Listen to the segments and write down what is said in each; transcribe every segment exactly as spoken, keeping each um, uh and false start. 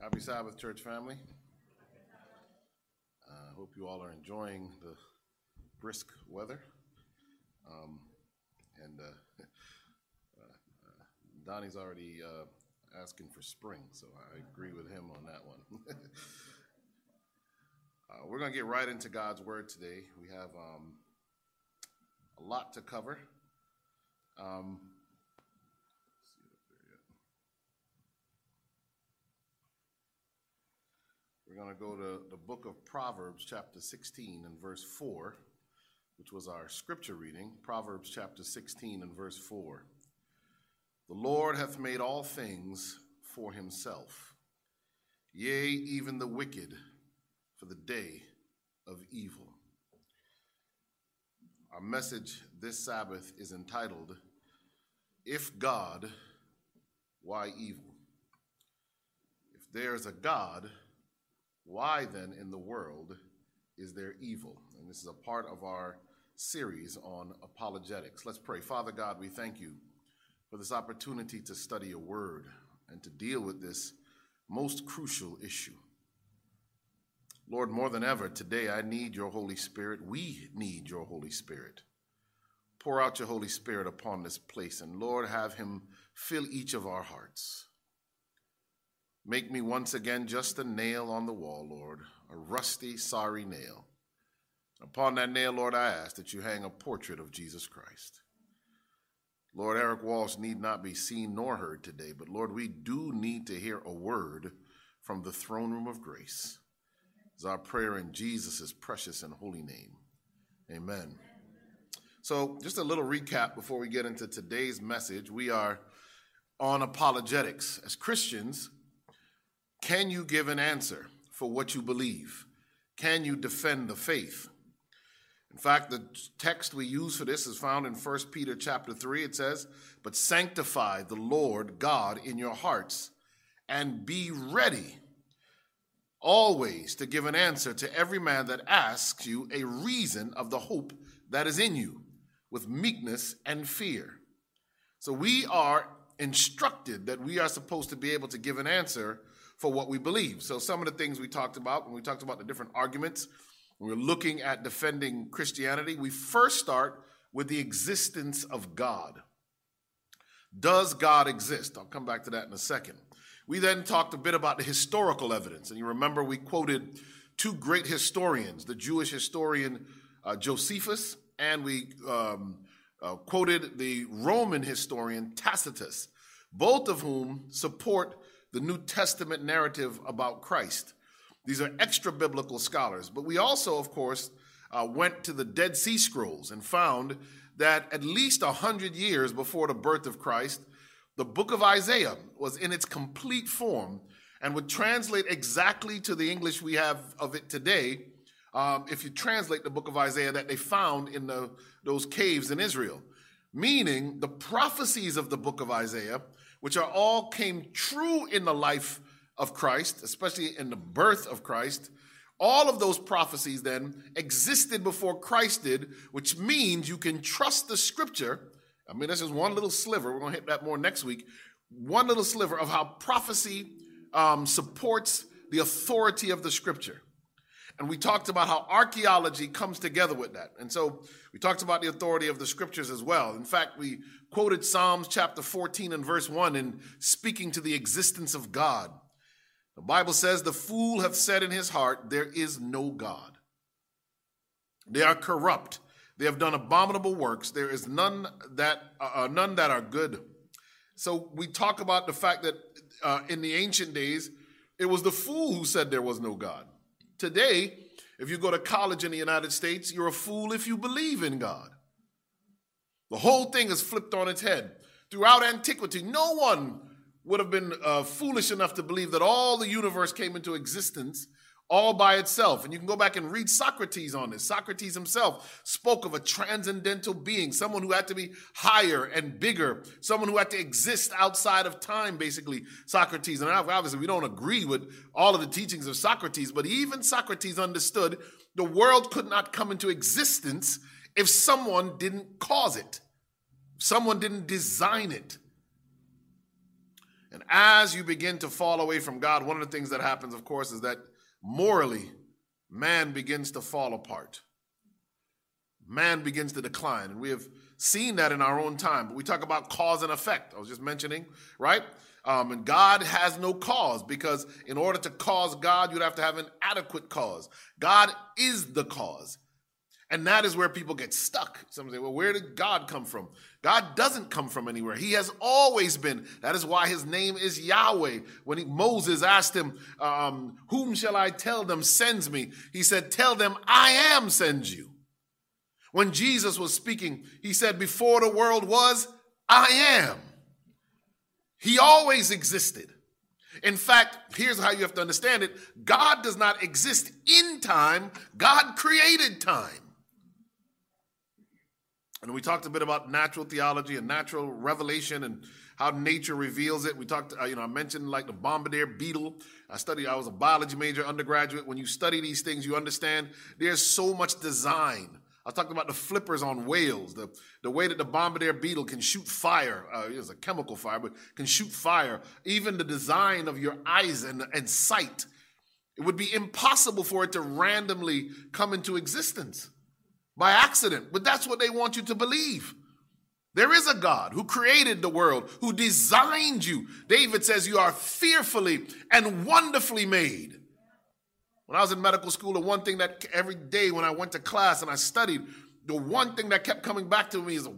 Happy Sabbath, church family. I uh, hope you all are enjoying the brisk weather. Um, and uh, uh, Donnie's already uh, asking for spring, so I agree with him on that one. uh, we're going to get right into God's Word today. We have um, a lot to cover. Um, We're going to go to the book of Proverbs, chapter sixteen and verse four, which was our scripture reading. Proverbs chapter sixteen and verse four. The Lord hath made all things for himself, yea, even the wicked, for the day of evil. Our message this Sabbath is entitled, If God, Why Evil? If there is a God, why then in the world is there evil? And this is a part of our series on apologetics. Let's pray. Father God, we thank you for this opportunity to study your word and to deal with this most crucial issue. Lord, more than ever today, I need your Holy Spirit. We need your Holy Spirit. Pour out your Holy Spirit upon this place, and Lord, have him fill each of our hearts. Make me once again just a nail on the wall, Lord, a rusty, sorry nail. Upon that nail, Lord, I ask that you hang a portrait of Jesus Christ. Lord, Eric Walsh need not be seen nor heard today, but Lord, we do need to hear a word from the throne room of grace. It's our prayer in Jesus' precious and holy name. Amen. So just a little recap before we get into today's message. We are on apologetics. As Christians, can you give an answer for what you believe? Can you defend the faith? In fact, the text we use for this is found in First Peter chapter three. It says, but sanctify the Lord God in your hearts and be ready always to give an answer to every man that asks you a reason of the hope that is in you with meekness and fear. So we are instructed that we are supposed to be able to give an answer for what we believe. So some of the things we talked about when we talked about the different arguments, when we're looking at defending Christianity, we first start with the existence of God. Does God exist? I'll come back to that in a second. We then talked a bit about the historical evidence. And you remember we quoted two great historians, the Jewish historian uh, Josephus, and we um, uh, quoted the Roman historian Tacitus, both of whom support the New Testament narrative about Christ. These are extra-biblical scholars. But we also, of course, uh, went to the Dead Sea Scrolls and found that at least one hundred years before the birth of Christ, the book of Isaiah was in its complete form and would translate exactly to the English we have of it today um, if you translate the book of Isaiah that they found in the, those caves in Israel. Meaning the prophecies of the book of Isaiah, which are all came true in the life of Christ, especially in the birth of Christ. All of those prophecies then existed before Christ did, which means you can trust the scripture. I mean, this is one little sliver. We're going to hit that more next week. One little sliver of how prophecy um, supports the authority of the scripture. And we talked about how archaeology comes together with that. And so we talked about the authority of the scriptures as well. In fact, we quoted Psalms chapter fourteen and verse one in speaking to the existence of God. The Bible says, the fool hath said in his heart, there is no God. They are corrupt. They have done abominable works. There is none that, uh, none that are good. So we talk about the fact that uh, in the ancient days, it was the fool who said there was no God. Today, if you go to college in the United States, you're a fool if you believe in God. The whole thing is flipped on its head. Throughout antiquity, no one would have been uh, foolish enough to believe that all the universe came into existence all by itself. And you can go back and read Socrates on this. Socrates himself spoke of a transcendental being, someone who had to be higher and bigger, someone who had to exist outside of time, basically, Socrates. And obviously, we don't agree with all of the teachings of Socrates, but even Socrates understood the world could not come into existence if someone didn't cause it, if someone didn't design it. And as you begin to fall away from God, one of the things that happens, of course, is that morally, man begins to fall apart. Man begins to decline. And we have seen that in our own time. But we talk about cause and effect. I was just mentioning, right? Um, and God has no cause, because in order to cause God, you'd have to have an adequate cause. God is the cause. And that is where people get stuck. Some say, well, where did God come from? God doesn't come from anywhere. He has always been. That is why his name is Yahweh. When he, Moses asked him, um, whom shall I tell them sends me? He said, tell them I am sends you. When Jesus was speaking, he said, before the world was, I am. He always existed. In fact, here's how you have to understand it. God does not exist in time. God created time. And we talked a bit about natural theology and natural revelation and how nature reveals it. We talked, uh, you know, I mentioned like the Bombardier Beetle. I studied, I was a biology major undergraduate. When you study these things, you understand there's so much design. I talked about the flippers on whales, the, the way that the Bombardier Beetle can shoot fire. Uh, it was a chemical fire, but can shoot fire. Even the design of your eyes and, and sight. It would be impossible for it to randomly come into existence. By accident, but that's what they want you to believe. There is a God who created the world, who designed you. David says you are fearfully and wonderfully made. When I was in medical school, the one thing that every day when I went to class and I studied, the one thing that kept coming back to me is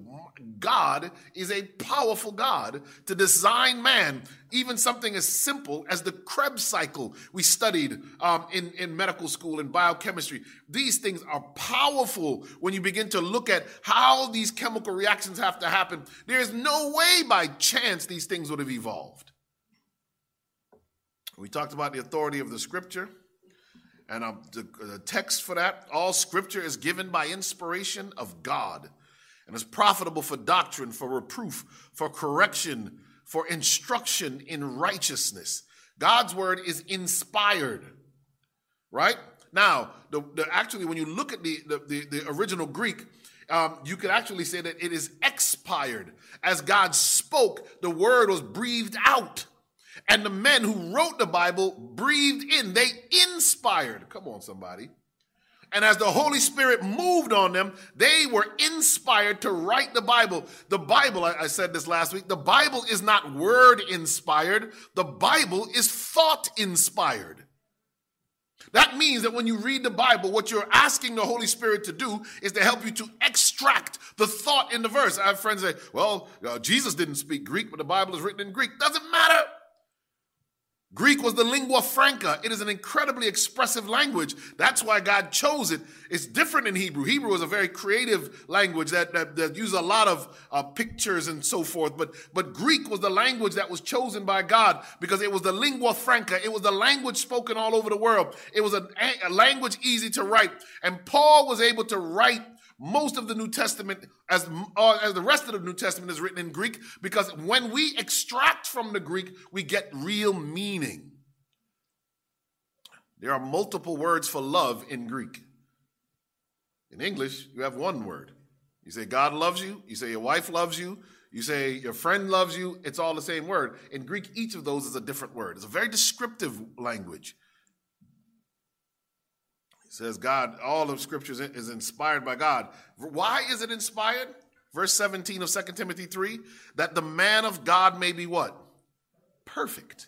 God is a powerful God to design man. Even something as simple as the Krebs cycle we studied um, in, in medical school and biochemistry. These things are powerful when you begin to look at how these chemical reactions have to happen. There is no way by chance these things would have evolved. We talked about the authority of the scripture. And uh, the, the text for that, all scripture is given by inspiration of God and is profitable for doctrine, for reproof, for correction, for instruction in righteousness. God's word is inspired, right? Now, the, the, actually, when you look at the, the, the, the original Greek, um, you could actually say that it is expired. As God spoke, the word was breathed out. And the men who wrote the Bible breathed in. They inspired. Come on, somebody. And as the Holy Spirit moved on them, they were inspired to write the Bible. The Bible, I, I said this last week, the Bible is not word-inspired. The Bible is thought-inspired. That means that when you read the Bible, what you're asking the Holy Spirit to do is to help you to extract the thought in the verse. I have friends say, well, uh, Jesus didn't speak Greek, but the Bible is written in Greek. Doesn't matter. Greek was the lingua franca. It is an incredibly expressive language. That's why God chose it. It's different than Hebrew. Hebrew is a very creative language that, that, that uses a lot of uh, pictures and so forth. But, but Greek was the language that was chosen by God because it was the lingua franca. It was the language spoken all over the world. It was a, a language easy to write. And Paul was able to write most of the New Testament, as, uh, as the rest of the New Testament is written in Greek, because when we extract from the Greek, we get real meaning. There are multiple words for love in Greek. In English, you have one word. You say God loves you, you say your wife loves you, you say your friend loves you, it's all the same word. In Greek, each of those is a different word. It's a very descriptive language. Says God, all of Scripture is inspired by God. Why is it inspired? Verse seventeen of Second Timothy three, that the man of God may be what? Perfect,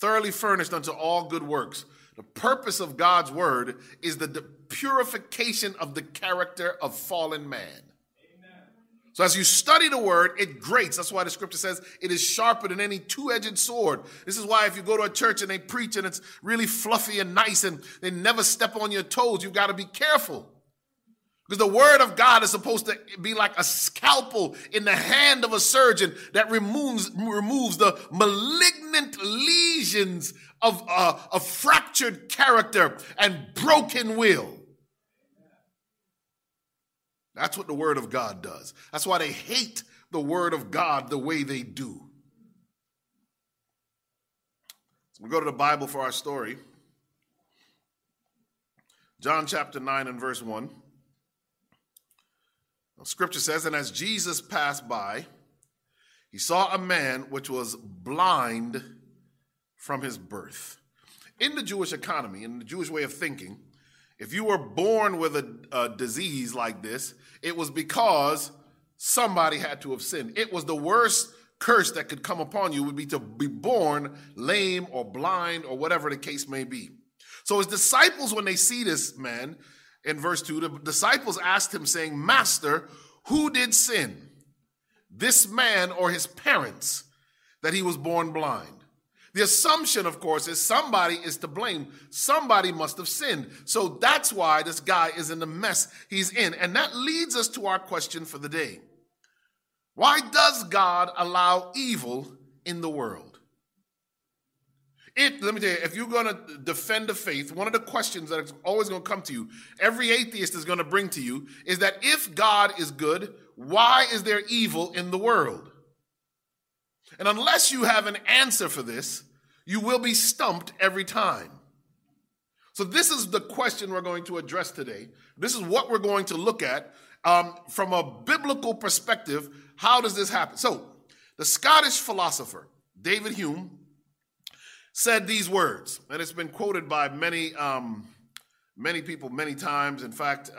thoroughly furnished unto all good works. The purpose of God's word is the purification of the character of fallen man. So as you study the word, it grates. That's why the scripture says it is sharper than any two-edged sword. This is why if you go to a church and they preach and it's really fluffy and nice and they never step on your toes, you've got to be careful. Because the word of God is supposed to be like a scalpel in the hand of a surgeon that removes, removes the malignant lesions of uh, a fractured character and broken will. That's what the word of God does. That's why they hate the word of God the way they do. So we go to the Bible for our story. John chapter nine and verse one. Now, scripture says, and as Jesus passed by, He saw a man which was blind from his birth. In the Jewish economy, in the Jewish way of thinking, if you were born with a, a disease like this, it was because somebody had to have sinned. It was the worst curse that could come upon you would be to be born lame or blind or whatever the case may be. So his disciples, when they see this man, in verse two, the disciples asked him, saying, Master, who did sin, this man or his parents, that he was born blind? The assumption, of course, is somebody is to blame. Somebody must have sinned. So that's why this guy is in the mess he's in. And that leads us to our question for the day. Why does God allow evil in the world? It, let me tell you, if you're going to defend the faith, one of the questions that is always going to come to you, every atheist is going to bring to you, is that if God is good, why is there evil in the world? And unless you have an answer for this, you will be stumped every time. So this is the question we're going to address today. This is what we're going to look at um, from a biblical perspective. How does this happen? So the Scottish philosopher, David Hume, said these words, and it's been quoted by many, um, many people many times. In fact,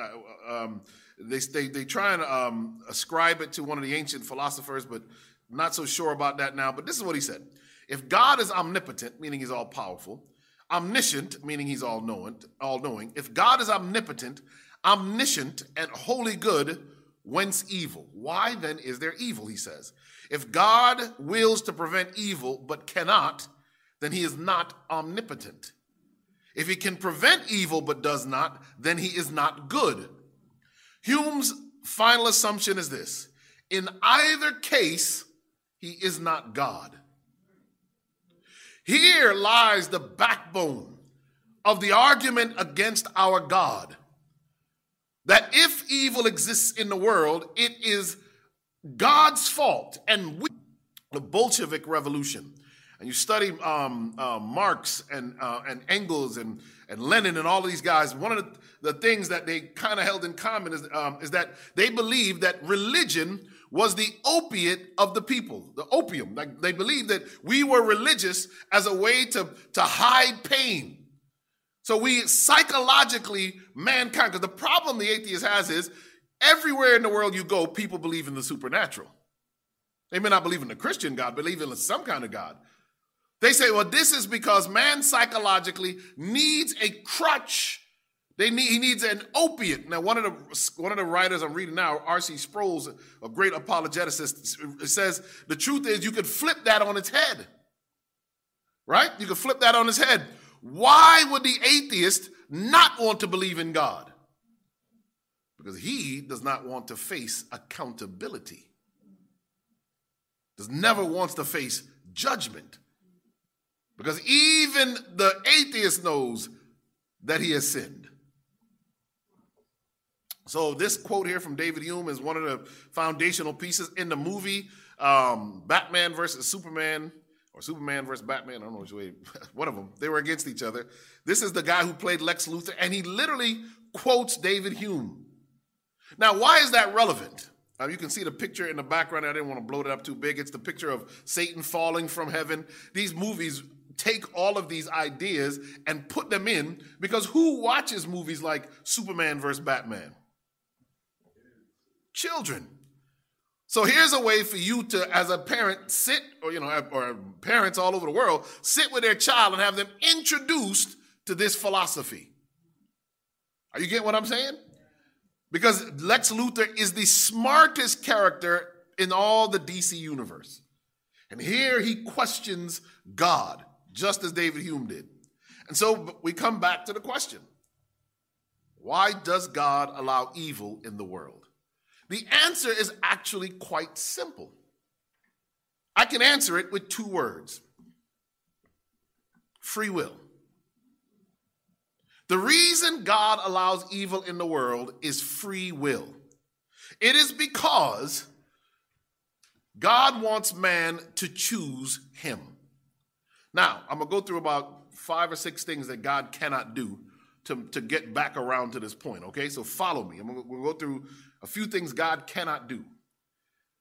uh, um, they, they, they try and um, ascribe it to one of the ancient philosophers, but not so sure about that now, but this is what he said. If God is omnipotent, meaning he's all-powerful, omniscient, meaning he's all-knowing, all-knowing, if God is omnipotent, omniscient, and wholly good, whence evil? Why then is there evil, he says. If God wills to prevent evil but cannot, then he is not omnipotent. If he can prevent evil but does not, then he is not good. Hume's final assumption is this. In either case, he is not God. Here lies the backbone of the argument against our God, that if evil exists in the world, it is God's fault. And we, the Bolshevik Revolution, and you study um, uh, Marx and uh, and Engels and, and Lenin and all of these guys, one of the, the things that they kind of held in common is, um, is that they believed that religion was the opiate of the people, the opium. Like they believed that we were religious as a way to, to hide pain. So we psychologically, mankind, because the problem the atheist has is everywhere in the world you go, people believe in the supernatural. They may not believe in the Christian God, but believe in some kind of God. They say, well, this is because man psychologically needs a crutch. They need, he needs an opiate. Now, one of the one of the writers I'm reading now, R C Sproul, a great apologeticist, says the truth is you could flip that on its head, right? You could flip that on its head. Why would the atheist not want to believe in God? Because he does not want to face accountability. Does never wants to face judgment. Because even the atheist knows that he has sinned. So this quote here from David Hume is one of the foundational pieces in the movie um, Batman versus Superman, or Superman versus Batman, I don't know which way, one of them. They were against each other. This is the guy who played Lex Luthor, and he literally quotes David Hume. Now, why is that relevant? Uh, you can see the picture in the background. I didn't want to blow it up too big. It's the picture of Satan falling from heaven. These movies take all of these ideas and put them in, because who watches movies like Superman versus Batman? Children. So here's a way for you to, as a parent, sit, or you know, or parents all over the world, sit with their child and have them introduced to this philosophy. Are you getting what I'm saying? Because Lex Luthor is the smartest character in all the D C universe. And here he questions God, just as David Hume did. And so we come back to the question. Why does God allow evil in the world? The answer is actually quite simple. I can answer it with two words. Free will. The reason God allows evil in the world is free will. It is because God wants man to choose him. Now, I'm going to go through about five or six things that God cannot do to, to get back around to this point, okay? So follow me. I'm going to go through a few things God cannot do.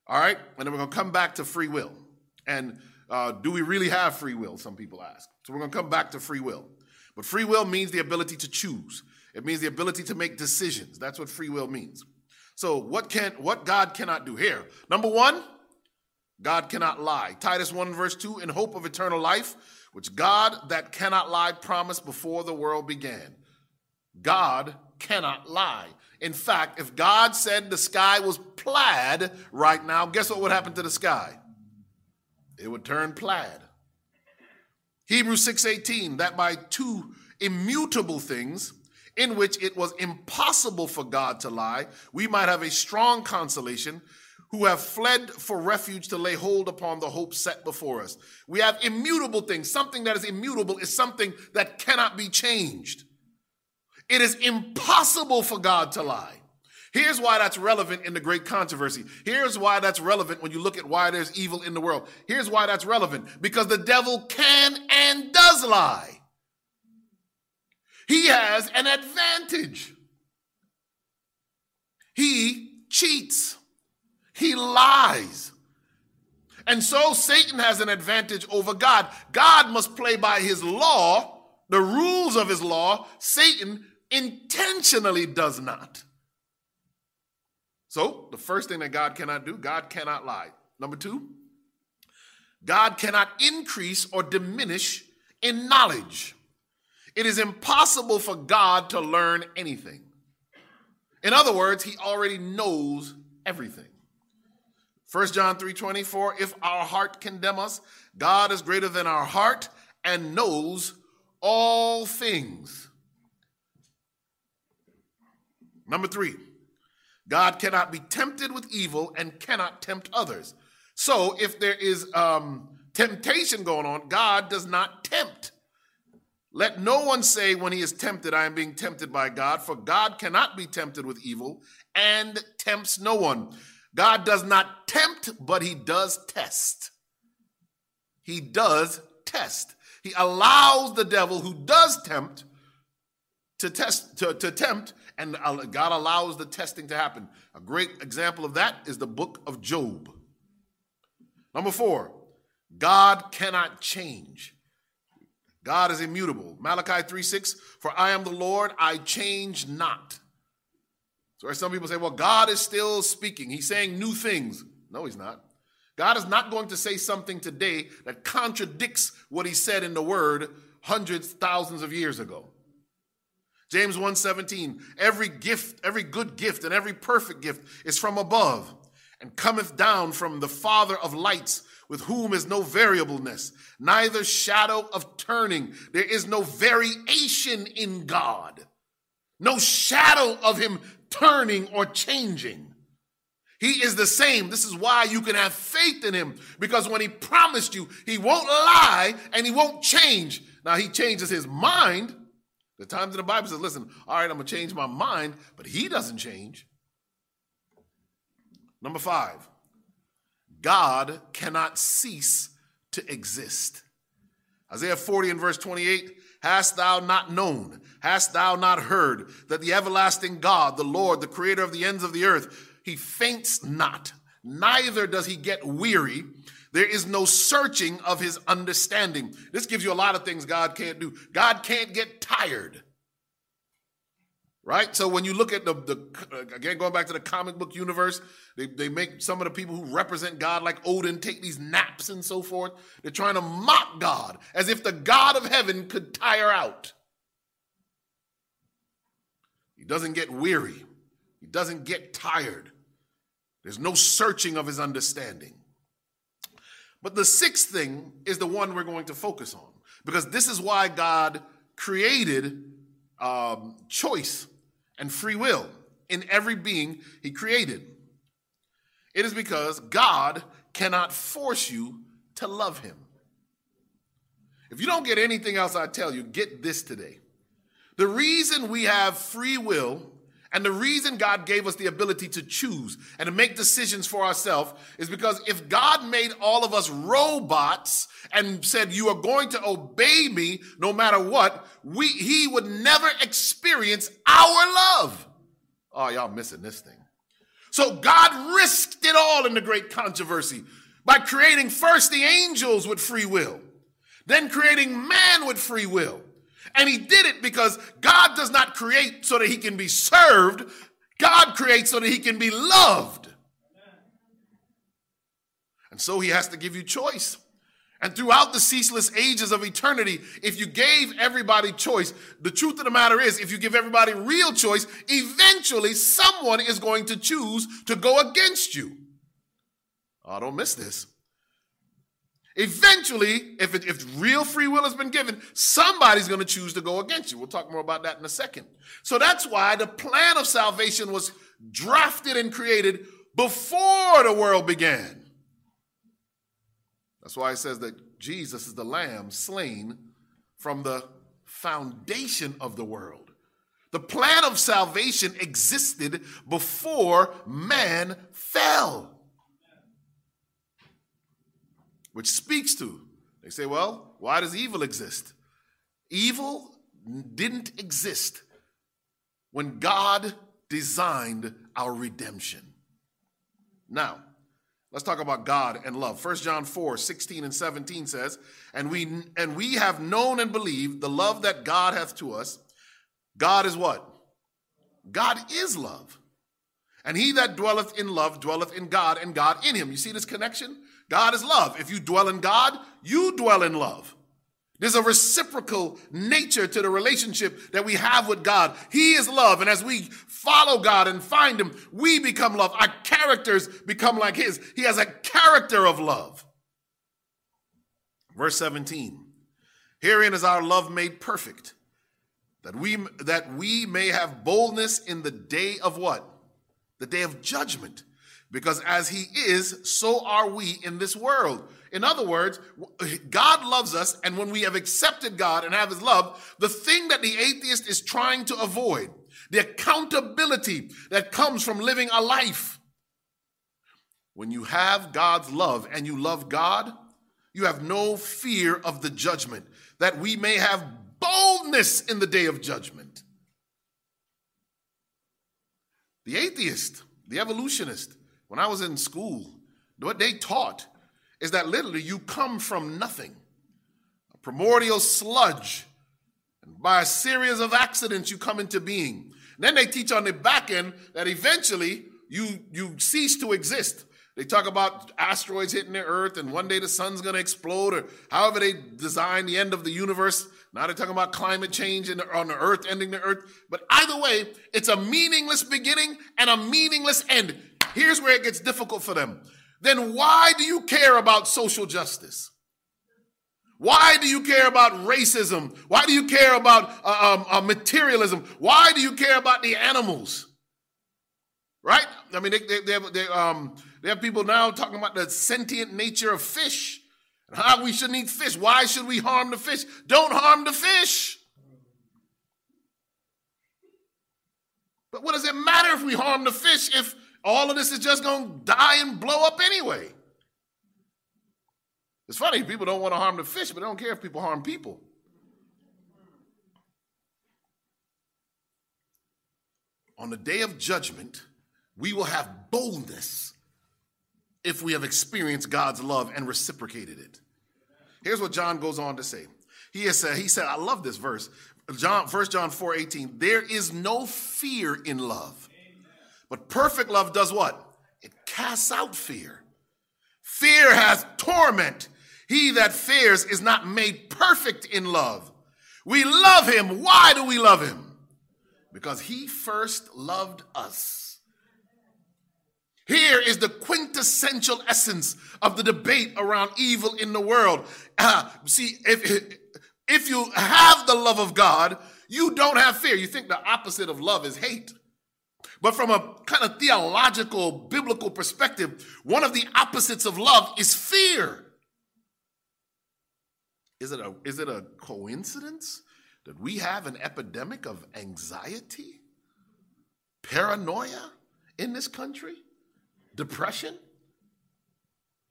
All right? And then we're going to come back to free will. And uh, do we really have free will, some people ask. So we're going to come back to free will. But free will means the ability to choose. It means the ability to make decisions. That's what free will means. So what can what God cannot do here? Number one, God cannot lie. Titus one verse two, in hope of eternal life, which God that cannot lie promised before the world began. God cannot lie. In fact, if God said the sky was plaid right now, guess what would happen to the sky? It would turn plaid. Hebrews six eighteen, that by two immutable things in which it was impossible for God to lie, we might have a strong consolation, who have fled for refuge to lay hold upon the hope set before us. We have immutable things. Something that is immutable is something that cannot be changed. It is impossible for God to lie. Here's why that's relevant in the Great Controversy. Here's why that's relevant when you look at why there's evil in the world. Here's why that's relevant. Because the devil can and does lie. He has an advantage. He cheats. He lies. And so Satan has an advantage over God. God must play by his law, the rules of his law. Satan intentionally does not. So the first thing that God cannot do, God cannot lie. Number two, God cannot increase or diminish in knowledge. It is impossible for God to learn anything. In other words, he already knows everything. First John three twenty-four, if our heart condemn us, God is greater than our heart and knows all things. Number three, God cannot be tempted with evil and cannot tempt others. So if there is um, temptation going on, God does not tempt. Let no one say when he is tempted, I am being tempted by God, for God cannot be tempted with evil and tempts no one. God does not tempt, but he does test. He does test. He allows the devil who does tempt to test, to, to tempt, and God allows the testing to happen. A great example of that is the book of Job. Number four, God cannot change. God is immutable. Malachi three six, for I am the Lord, I change not. So some people say, well, God is still speaking. He's saying new things. No, he's not. God is not going to say something today that contradicts what he said in the word hundreds, thousands of years ago. James one seventeen, every gift, every good gift and every perfect gift is from above and cometh down from the Father of lights, with whom is no variableness, neither shadow of turning. There is no variation in God, no shadow of him turning or changing. He is the same. This is why you can have faith in him, because when he promised you, he won't lie and he won't change. Now, he changes his mind. The times in the Bible says, listen, all right, I'm going to change my mind, but he doesn't change. Number five, God cannot cease to exist. Isaiah forty and verse twenty-eight, hast thou not known, hast thou not heard, that the everlasting God, the Lord, the creator of the ends of the earth, he faints not, neither does he get weary. There is no searching of his understanding. This gives you a lot of things God can't do. God can't get tired, right? So when you look at the, the again, going back to the comic book universe, they, they make some of the people who represent God, like Odin, take these naps and so forth. They're trying to mock God as if the God of heaven could tire out. He doesn't get weary. He doesn't get tired. There's no searching of his understanding. But the sixth thing is the one we're going to focus on, because this is why God created um, choice and free will in every being he created. It is because God cannot force you to love him. If you don't get anything else I tell you, get this today. The reason we have free will and the reason God gave us the ability to choose and to make decisions for ourselves is because if God made all of us robots and said, you are going to obey me no matter what, we he would never experience our love. Oh, y'all missing this thing. So God risked it all in the Great Controversy by creating first the angels with free will, then creating man with free will. And he did it because God does not create so that he can be served. God creates so that he can be loved. And so he has to give you choice. And throughout the ceaseless ages of eternity, if you gave everybody choice, the truth of the matter is, if you give everybody real choice, eventually someone is going to choose to go against you. Oh, don't miss this. Eventually, if, it, if real free will has been given, somebody's going to choose to go against you. We'll talk more about that in a second. So that's why the plan of salvation was drafted and created before the world began. That's why it says that Jesus is the Lamb slain from the foundation of the world. The plan of salvation existed before man fell. Which speaks to, they say, well, why does evil exist? Evil didn't exist when God designed our redemption. Now, let's talk about God and love. First John four, sixteen and seventeen says, and we and we have known and believed the love that God hath to us. God is what? God is love. And he that dwelleth in love dwelleth in God, and God in him. You see this connection? God is love. If you dwell in God, you dwell in love. There's a reciprocal nature to the relationship that we have with God. He is love, and as we follow God and find him, we become love. Our characters become like his. He has a character of love. Verse seventeen, herein is our love made perfect, that we, that we may have boldness in the day of what? The day of judgment. Because as he is, so are we in this world. In other words, God loves us, and when we have accepted God and have his love, the thing that the atheist is trying to avoid, the accountability that comes from living a life. When you have God's love and you love God, you have no fear of the judgment, that we may have boldness in the day of judgment. The atheist, the evolutionist, when I was in school, what they taught is that literally you come from nothing, a primordial sludge, and by a series of accidents you come into being. And then they teach on the back end that eventually you, you cease to exist. They talk about asteroids hitting the earth and one day the sun's going to explode, or however they design the end of the universe. Now they're talking about climate change and on the earth, ending the earth. But either way, it's a meaningless beginning and a meaningless end. Here's where it gets difficult for them. Then why do you care about social justice? Why do you care about racism? Why do you care about uh, um, uh, materialism? Why do you care about the animals? Right? I mean, they, they, they, have, they, um, they have people now talking about the sentient nature of fish and how we shouldn't eat fish. Why should we harm the fish? Don't harm the fish. But what does it matter if we harm the fish if all of this is just going to die and blow up anyway? It's funny, people don't want to harm the fish, but they don't care if people harm people. On the day of judgment, we will have boldness if we have experienced God's love and reciprocated it. Here's what John goes on to say. He has said, he said, I love this verse. John, First John four eighteen, there is no fear in love. But perfect love does what? It casts out fear. Fear hath torment. He that fears is not made perfect in love. We love him. Why do we love him? Because he first loved us. Here is the quintessential essence of the debate around evil in the world. Uh, see, if, if you have the love of God, you don't have fear. You think the opposite of love is hate. But from a kind of theological, biblical perspective, one of the opposites of love is fear. Is it a, is it a coincidence that we have an epidemic of anxiety, paranoia in this country, depression?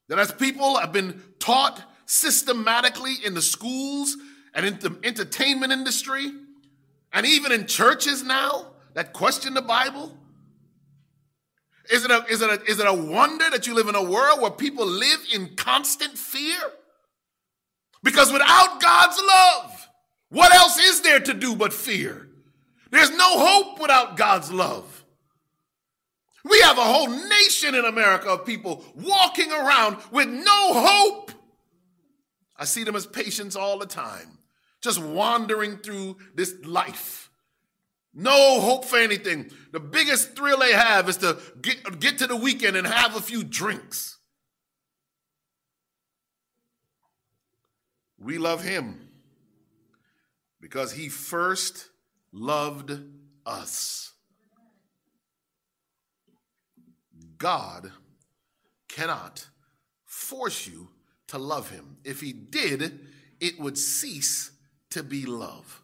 That as people have been taught systematically in the schools and in the entertainment industry and even in churches now, that question the Bible. Is it, a, is, it a, is it a wonder that you live in a world where people live in constant fear? Because without God's love, what else is there to do but fear? There's no hope without God's love. We have a whole nation in America of people walking around with no hope. I see them as patients all the time, just wandering through this life. No hope for anything. The biggest thrill they have is to get, get to the weekend and have a few drinks. We love him because he first loved us. God cannot force you to love him. If he did, it would cease to be love.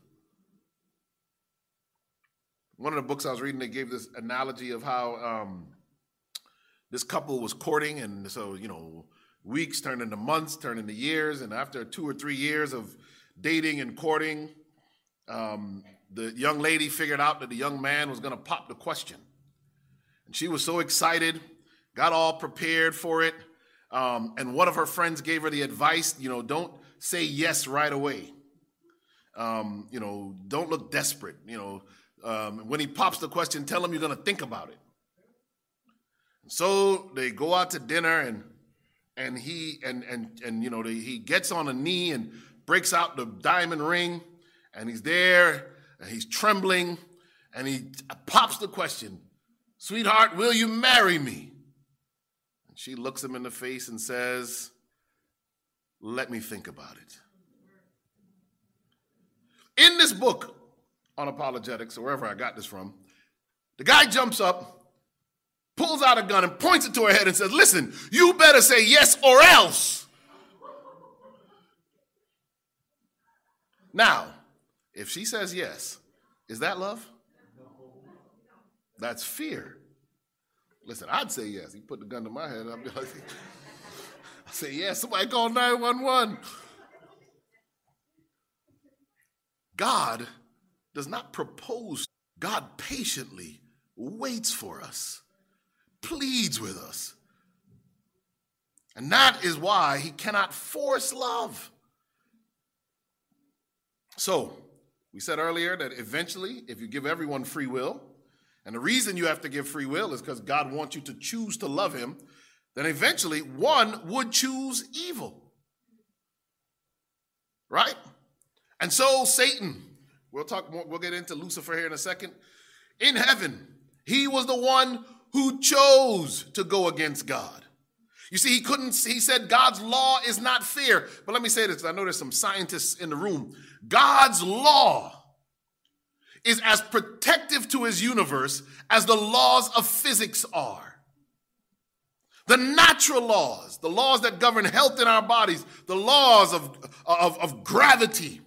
One of the books I was reading, they gave this analogy of how um, this couple was courting, and so, you know, weeks turned into months, turned into years, and after two or three years of dating and courting, um, the young lady figured out that the young man was going to pop the question. And she was so excited, got all prepared for it, um, and one of her friends gave her the advice, you know, don't say yes right away. Um, you know, don't look desperate, you know. Um, when he pops the question, tell him you're going to think about it. And so they go out to dinner, and and he and and and you know they, he gets on a knee and breaks out the diamond ring, and he's there and he's trembling, and he pops the question, "Sweetheart, will you marry me?" And she looks him in the face and says, "Let me think about it." In this book, on apologetics, or wherever I got this from, the guy jumps up, pulls out a gun, and points it to her head and says, "Listen, you better say yes or else." Now, if she says yes, is that love? That's fear. Listen, I'd say yes. He put the gun to my head, I'd be like, I say yes, somebody call nine one one. God does not propose. God patiently waits for us, pleads with us. And that is why he cannot force love. So, we said earlier that eventually, if you give everyone free will, and the reason you have to give free will is because God wants you to choose to love him, then eventually one would choose evil. Right? And so Satan, We'll talk more, we'll get into Lucifer here in a second. In heaven, he was the one who chose to go against God. You see, he couldn't, he said God's law is not fair. But let me say this, I know there's some scientists in the room. God's law is as protective to his universe as the laws of physics are. The natural laws, the laws that govern health in our bodies, the laws of, of, of gravity,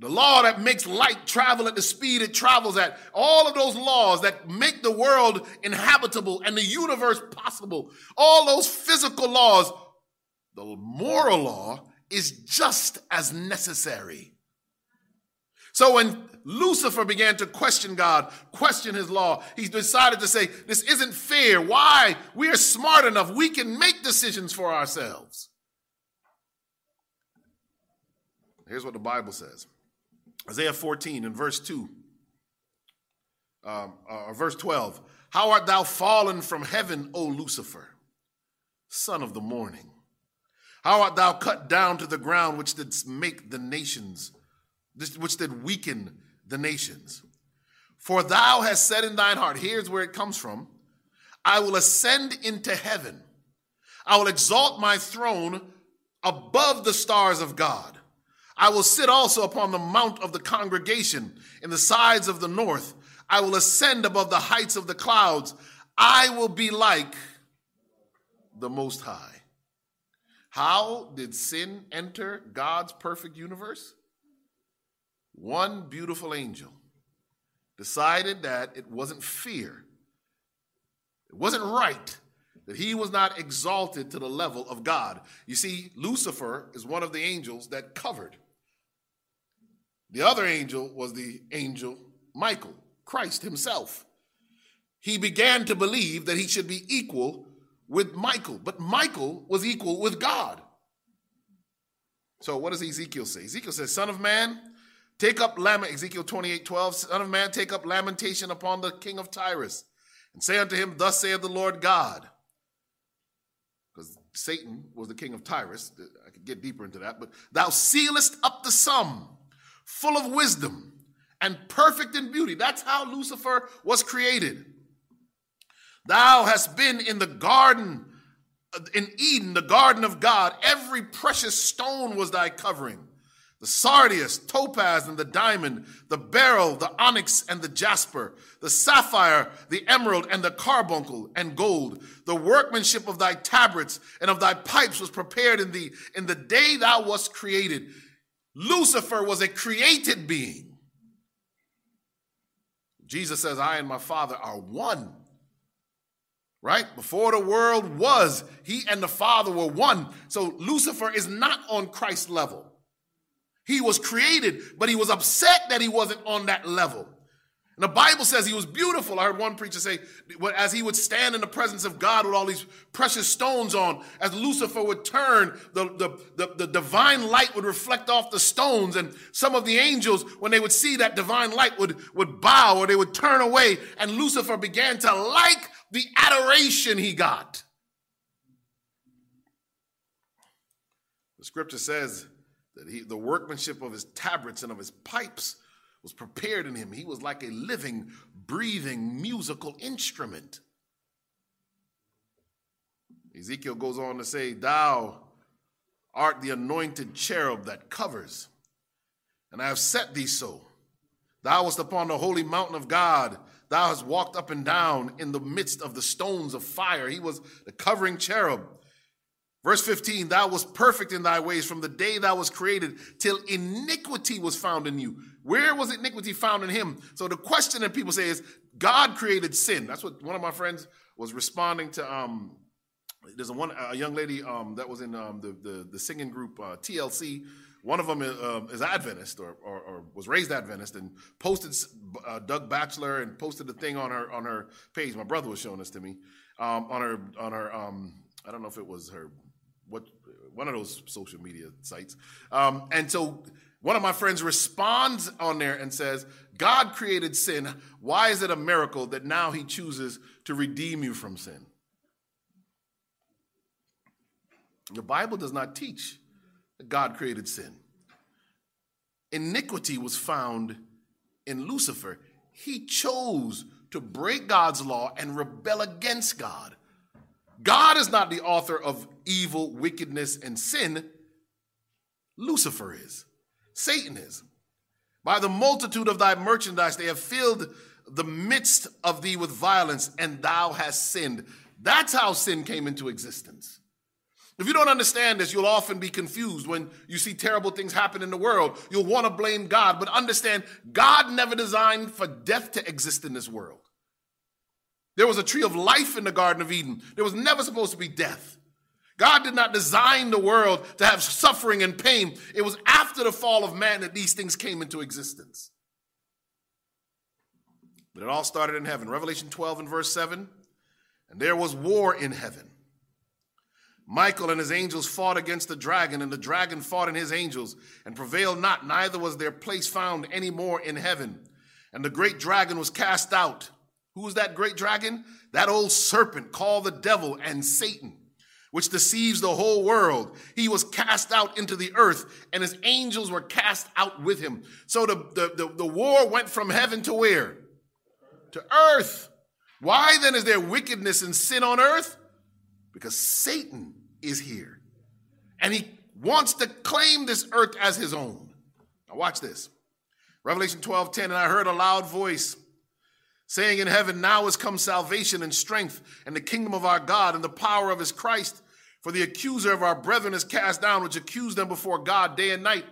the law that makes light travel at the speed it travels at, all of those laws that make the world inhabitable and the universe possible, all those physical laws, the moral law is just as necessary. So when Lucifer began to question God, question his law, he decided to say, this isn't fair. Why? We are smart enough. We can make decisions for ourselves. Here's what the Bible says. Isaiah fourteen and verse two, um, uh, verse twelve. How art thou fallen from heaven, O Lucifer, son of the morning? How art thou cut down to the ground, which did make the nations, which did weaken the nations? For thou hast said in thine heart, here's where it comes from, I will ascend into heaven. I will exalt my throne above the stars of God. I will sit also upon the mount of the congregation in the sides of the north. I will ascend above the heights of the clouds. I will be like the Most High. How did sin enter God's perfect universe? One beautiful angel decided that it wasn't fear. It wasn't right that he was not exalted to the level of God. You see, Lucifer is one of the angels that covered. The other angel was the angel Michael, Christ himself. he began to believe that he should be equal with Michael. But Michael was equal with God. So what does Ezekiel say? Ezekiel says, Son of man, take up lament, Ezekiel twenty-eight, twelve, Son of man, take up lamentation upon the king of Tyrus, and say unto him, Thus saith the Lord God. Because Satan was the king of Tyrus. I could get deeper into that. But thou sealest up the sum, full of wisdom, and perfect in beauty. That's how Lucifer was created. Thou hast been in the garden, in Eden, the garden of God. Every precious stone was thy covering. The sardius, topaz, and the diamond, the beryl, the onyx, and the jasper, the sapphire, the emerald, and the carbuncle, and gold. The workmanship of thy tabrets and of thy pipes was prepared in thee in the day thou wast created. Lucifer was a created being. Jesus says, I and my Father are one. Right? Before the world was, he and the Father were one. So Lucifer is not on Christ's level. He was created, but he was upset that he wasn't on that level. And the Bible says he was beautiful. I heard one preacher say, as he would stand in the presence of God with all these precious stones on, as Lucifer would turn, the, the, the, the divine light would reflect off the stones. And some of the angels, when they would see that divine light, would, would bow or they would turn away. And Lucifer began to like the adoration he got. The scripture says, that he, the workmanship of his tabrets and of his pipes was prepared in him. He was like a living, breathing, musical instrument. Ezekiel goes on to say, Thou art the anointed cherub that covers, and I have set thee so. Thou wast upon the holy mountain of God. Thou hast walked up and down in the midst of the stones of fire. He was the covering cherub. Verse fifteen, thou wast perfect in thy ways from the day thou was created till iniquity was found in you. Where was iniquity found in him? So the question that people say is, God created sin. That's what one of my friends was responding to. Um, there's a one a young lady um, that was in um, the, the, the singing group uh, T L C. One of them is, uh, is Adventist or, or, or was raised Adventist and posted uh, Doug Batchelor and posted a thing on her on her page. My brother was showing this to me um, on her on her. Um, I don't know if it was her. What one of those social media sites. Um, and so one of my friends responds on there and says, God created sin. Why is it a miracle that now he chooses to redeem you from sin? The Bible does not teach that God created sin. Iniquity was found in Lucifer. He chose to break God's law and rebel against God. God is not the author of evil, wickedness, and sin. Lucifer is. Satan is. By the multitude of thy merchandise, they have filled the midst of thee with violence, and thou hast sinned. That's how sin came into existence. If you don't understand this, you'll often be confused when you see terrible things happen in the world. You'll want to blame God, but understand God never designed for death to exist in this world. There was a tree of life in the Garden of Eden. There was never supposed to be death. God did not design the world to have suffering and pain. It was after the fall of man that these things came into existence. But it all started in heaven. Revelation twelve and verse seven, and there was war in heaven. Michael and his angels fought against the dragon, and the dragon fought and his angels, and prevailed not, neither was their place found any more in heaven. And the great dragon was cast out. Who was that great dragon? That old serpent called the devil and Satan, which deceives the whole world. He was cast out into the earth, and his angels were cast out with him. So the, the, the, the war went from heaven to where? To earth. Why then is there wickedness and sin on earth? Because Satan is here, and he wants to claim this earth as his own. Now watch this. Revelation twelve ten, and I heard a loud voice saying in heaven, now is come salvation and strength and the kingdom of our God and the power of his Christ. For the accuser of our brethren is cast down, which accused them before God day and night.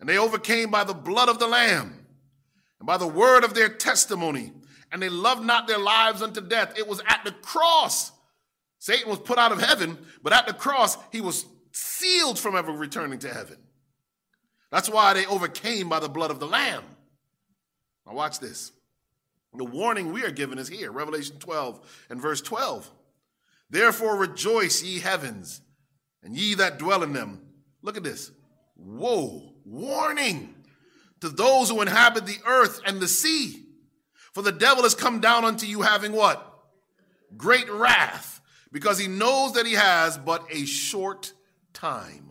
And they overcame by the blood of the Lamb and by the word of their testimony. And they loved not their lives unto death. It was at the cross. Satan was put out of heaven, but at the cross, he was sealed from ever returning to heaven. That's why they overcame by the blood of the Lamb. Now watch this. The warning we are given is here, Revelation twelve and verse twelve. Therefore rejoice, ye heavens, and ye that dwell in them. Look at this. Woe, warning to those who inhabit the earth and the sea. For the devil has come down unto you having what? Great wrath, because he knows that he has but a short time.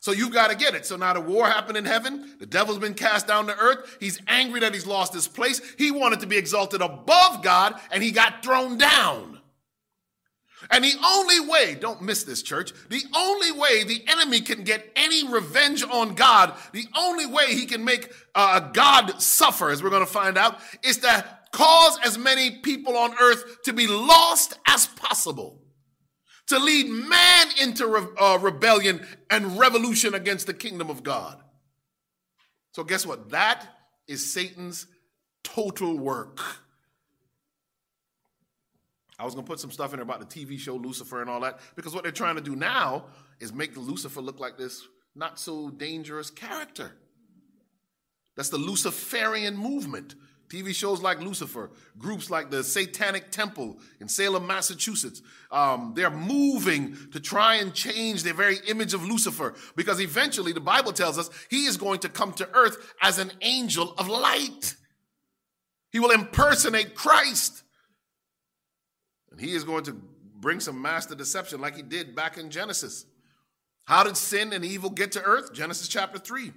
So you've got to get it. So now the war happened in heaven. The devil's been cast down to earth. He's angry that he's lost his place. He wanted to be exalted above God, and he got thrown down. And the only way, don't miss this, church, the only way the enemy can get any revenge on God, the only way he can make uh, God suffer, as we're going to find out, is to cause as many people on earth to be lost as possible. To lead man into re- uh, rebellion and revolution against the kingdom of God. So guess what? That is Satan's total work. I was going to put some stuff in there about the T V show Lucifer and all that, because what they're trying to do now is make the Lucifer look like this not so dangerous character. That's the Luciferian movement. T V shows like Lucifer, groups like the Satanic Temple in Salem, Massachusetts, um, they're moving to try and change their very image of Lucifer, because eventually the Bible tells us he is going to come to earth as an angel of light. He will impersonate Christ. And he is going to bring some master deception like he did back in Genesis. How did sin and evil get to earth? Genesis chapter three.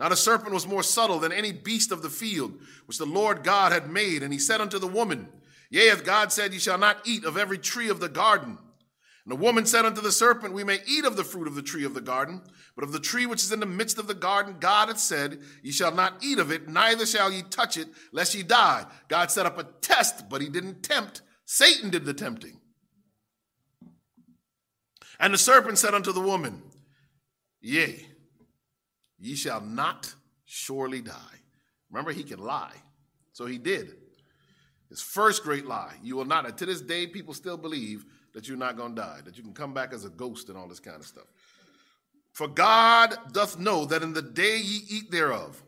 Now the serpent was more subtle than any beast of the field, which the Lord God had made. And he said unto the woman, Yea, if God said, Ye shall not eat of every tree of the garden. And the woman said unto the serpent, We may eat of the fruit of the tree of the garden, but of the tree which is in the midst of the garden, God hath said, Ye shall not eat of it, neither shall ye touch it, lest ye die. God set up a test, but he didn't tempt. Satan did the tempting. And the serpent said unto the woman, Yea, ye shall not surely die. Remember, he can lie. So he did. His first great lie. You will not. And to this day, people still believe that you're not going to die, that you can come back as a ghost and all this kind of stuff. For God doth know that in the day ye eat thereof,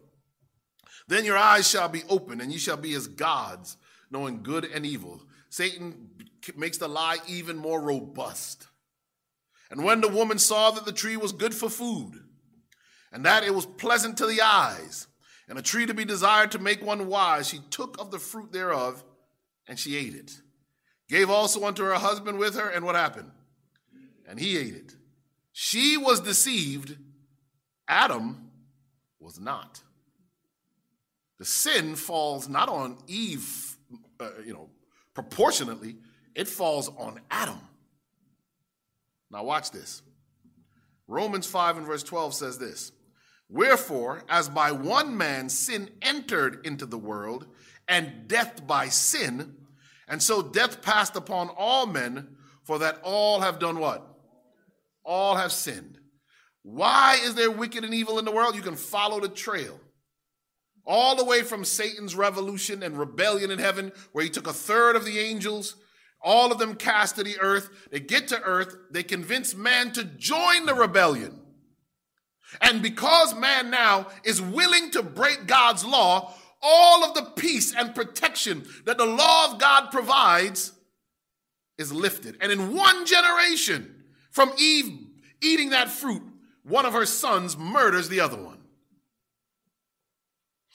then your eyes shall be open, and ye shall be as gods, knowing good and evil. Satan makes the lie even more robust. And when the woman saw that the tree was good for food, and that it was pleasant to the eyes, and a tree to be desired to make one wise, she took of the fruit thereof, and she ate it. Gave also unto her husband with her, and what happened? And he ate it. She was deceived. Adam was not. The sin falls not on Eve, uh, you know, proportionately. It falls on Adam. Now watch this. Romans five and verse twelve says this. Wherefore, as by one man sin entered into the world, and death by sin, and so death passed upon all men, for that all have done what? All have sinned. Why is there wicked and evil in the world? You can follow the trail. All the way from Satan's revolution and rebellion in heaven, where he took a third of the angels, all of them cast to the earth. They get to earth. They convince man to join the rebellion. And because man now is willing to break God's law, all of the peace and protection that the law of God provides is lifted. And in one generation, from Eve eating that fruit, one of her sons murders the other one.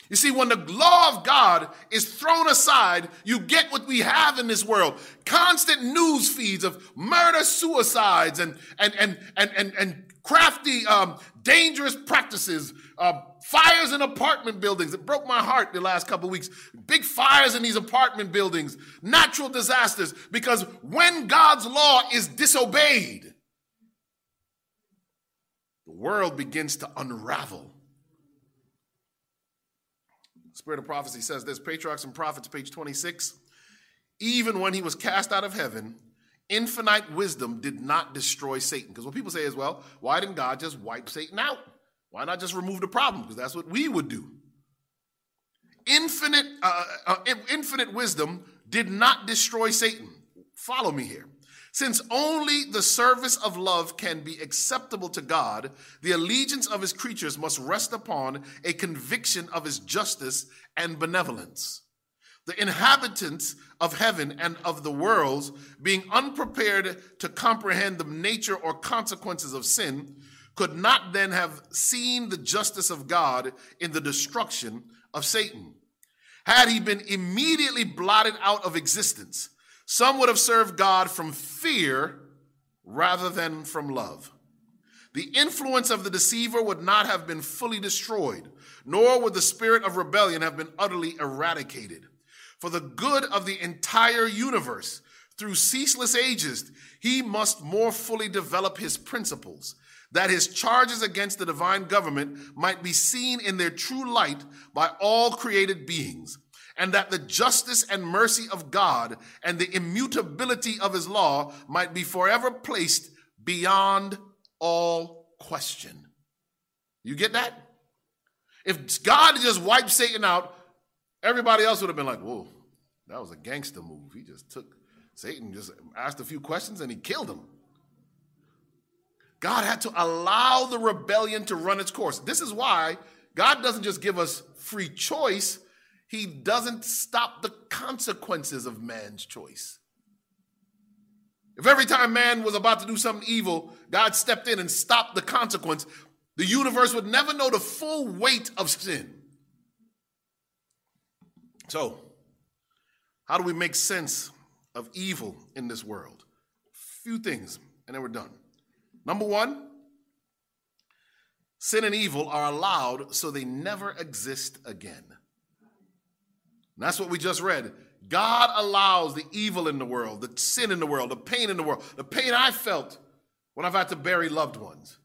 You see, when the law of God is thrown aside, you get what we have in this world. Constant news feeds of murder, suicides, and and and and and, and crafty, um, dangerous practices, uh, fires in apartment buildings. It broke my heart the last couple of weeks. Big fires in these apartment buildings, natural disasters, because when God's law is disobeyed, the world begins to unravel. Spirit of Prophecy says this, Patriarchs and Prophets, page twenty-six. Even when he was cast out of heaven, infinite wisdom did not destroy Satan. Because what people say is, well, why didn't God just wipe Satan out? Why not just remove the problem? Because that's what we would do. Infinite, uh, uh, infinite wisdom did not destroy Satan. Follow me here. Since only the service of love can be acceptable to God, the allegiance of his creatures must rest upon a conviction of his justice and benevolence. the inhabitants of heaven and of the worlds, being unprepared to comprehend the nature or consequences of sin, could not then have seen the justice of God in the destruction of Satan. Had he been immediately blotted out of existence, some would have served God from fear rather than from love. The influence of the deceiver would not have been fully destroyed, nor would the spirit of rebellion have been utterly eradicated. For the good of the entire universe, through ceaseless ages, he must more fully develop his principles, that his charges against the divine government might be seen in their true light by all created beings, and that the justice and mercy of God and the immutability of his law might be forever placed beyond all question. You get that? If God just wiped Satan out, everybody else would have been like, whoa, that was a gangster move. He just took Satan, just asked a few questions, and he killed him. God had to allow the rebellion to run its course. This is why God doesn't just give us free choice. He doesn't stop the consequences of man's choice. If every time man was about to do something evil, God stepped in and stopped the consequence, the universe would never know the full weight of sin. So, how do we make sense of evil in this world? Few things, and then we're done. Number one, sin and evil are allowed so they never exist again. And that's what we just read. God allows the evil in the world, the sin in the world, the pain in the world, the pain I felt when I've had to bury loved ones,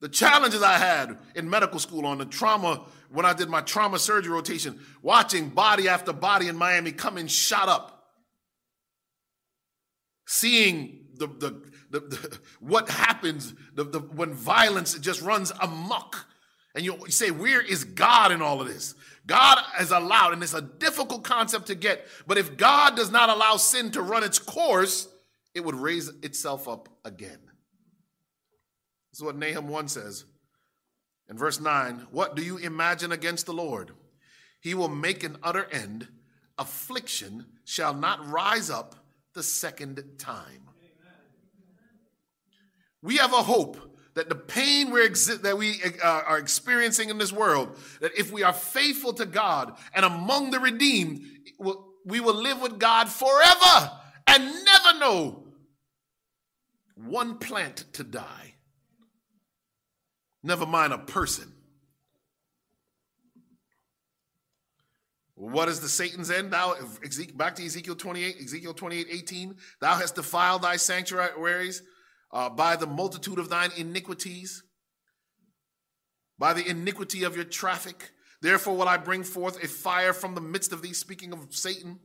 the challenges I had in medical school on the trauma, when I did my trauma surgery rotation, watching body after body in Miami come and shot up, seeing the the, the, the what happens the, the, when violence just runs amok. And you say, where is God in all of this? God has allowed, and it's a difficult concept to get, but if God does not allow sin to run its course, it would raise itself up again. This is what Nahum one says. In verse nine, what do you imagine against the Lord? He will make an utter end. Affliction shall not rise up the second time. We have a hope that the pain we're exi- that we uh, are experiencing in this world, that if we are faithful to God and among the redeemed, will, we will live with God forever and never know one plant to die. Never mind a person. What is the Satan's end? Thou, back to Ezekiel twenty-eight, Ezekiel twenty-eight, eighteen. Thou hast defiled thy sanctuaries uh, by the multitude of thine iniquities, by the iniquity of your traffic. Therefore will I bring forth a fire from the midst of thee, speaking of Satan.